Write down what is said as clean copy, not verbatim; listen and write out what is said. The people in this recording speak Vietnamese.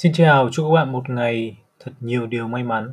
Xin chào, chúc các bạn một ngày thật nhiều điều may mắn.